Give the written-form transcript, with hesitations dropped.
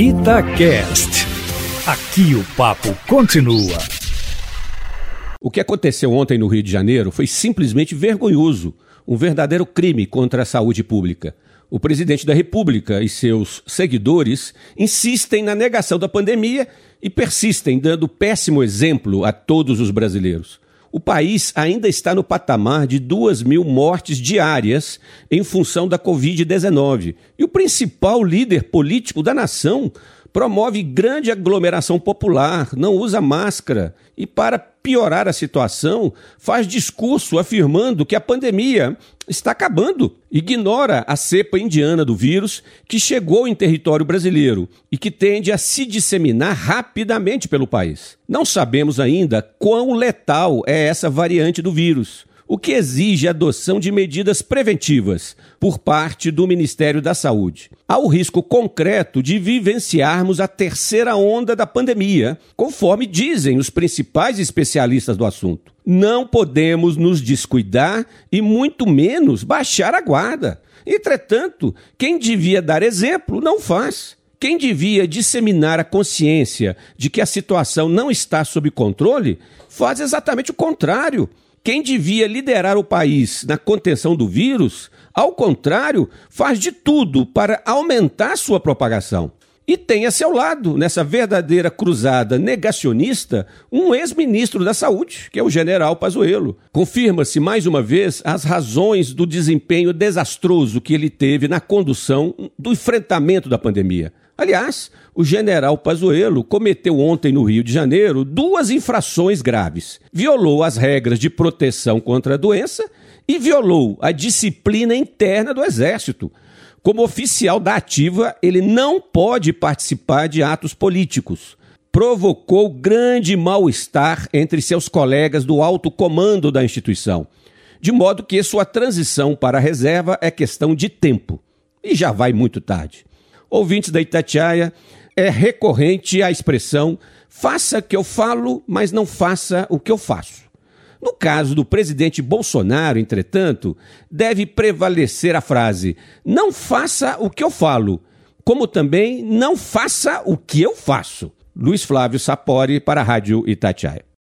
Itacast. Aqui o papo continua. O que aconteceu ontem no Rio de Janeiro foi simplesmente vergonhoso, um verdadeiro crime contra a saúde pública. O presidente da República e seus seguidores insistem na negação da pandemia e persistem dando péssimo exemplo a todos os brasileiros. O país ainda está no patamar de 2.000 mortes diárias em função da Covid-19. E o principal líder político da nação promove grande aglomeração popular, não usa máscara e, para piorar a situação, faz discurso afirmando que a pandemia está acabando. Ignora a cepa indiana do vírus que chegou em território brasileiro e que tende a se disseminar rapidamente pelo país. Não sabemos ainda quão letal é essa variante do vírus, o que exige a adoção de medidas preventivas por parte do Ministério da Saúde. Há o risco concreto de vivenciarmos a terceira onda da pandemia, conforme dizem os principais especialistas do assunto. Não podemos nos descuidar e muito menos baixar a guarda. Entretanto, quem devia dar exemplo não faz. Quem devia disseminar a consciência de que a situação não está sob controle faz exatamente o contrário. Quem devia liderar o país na contenção do vírus, ao contrário, faz de tudo para aumentar sua propagação. E tem a seu lado, nessa verdadeira cruzada negacionista, um ex-ministro da Saúde, que é o general Pazuello. Confirma-se mais uma vez as razões do desempenho desastroso que ele teve na condução do enfrentamento da pandemia. Aliás, o general Pazuello cometeu ontem no Rio de Janeiro 2 infrações graves. Violou as regras de proteção contra a doença e violou a disciplina interna do Exército. Como oficial da ativa, ele não pode participar de atos políticos. Provocou grande mal-estar entre seus colegas do alto comando da instituição, de modo que sua transição para a reserva é questão de tempo. E já vai muito tarde. Ouvintes da Itatiaia, é recorrente a expressão "faça o que eu falo, mas não faça o que eu faço". No caso do presidente Bolsonaro, entretanto, deve prevalecer a frase "não faça o que eu falo", como também "não faça o que eu faço". Luiz Flávio Sapori para a Rádio Itatiaia.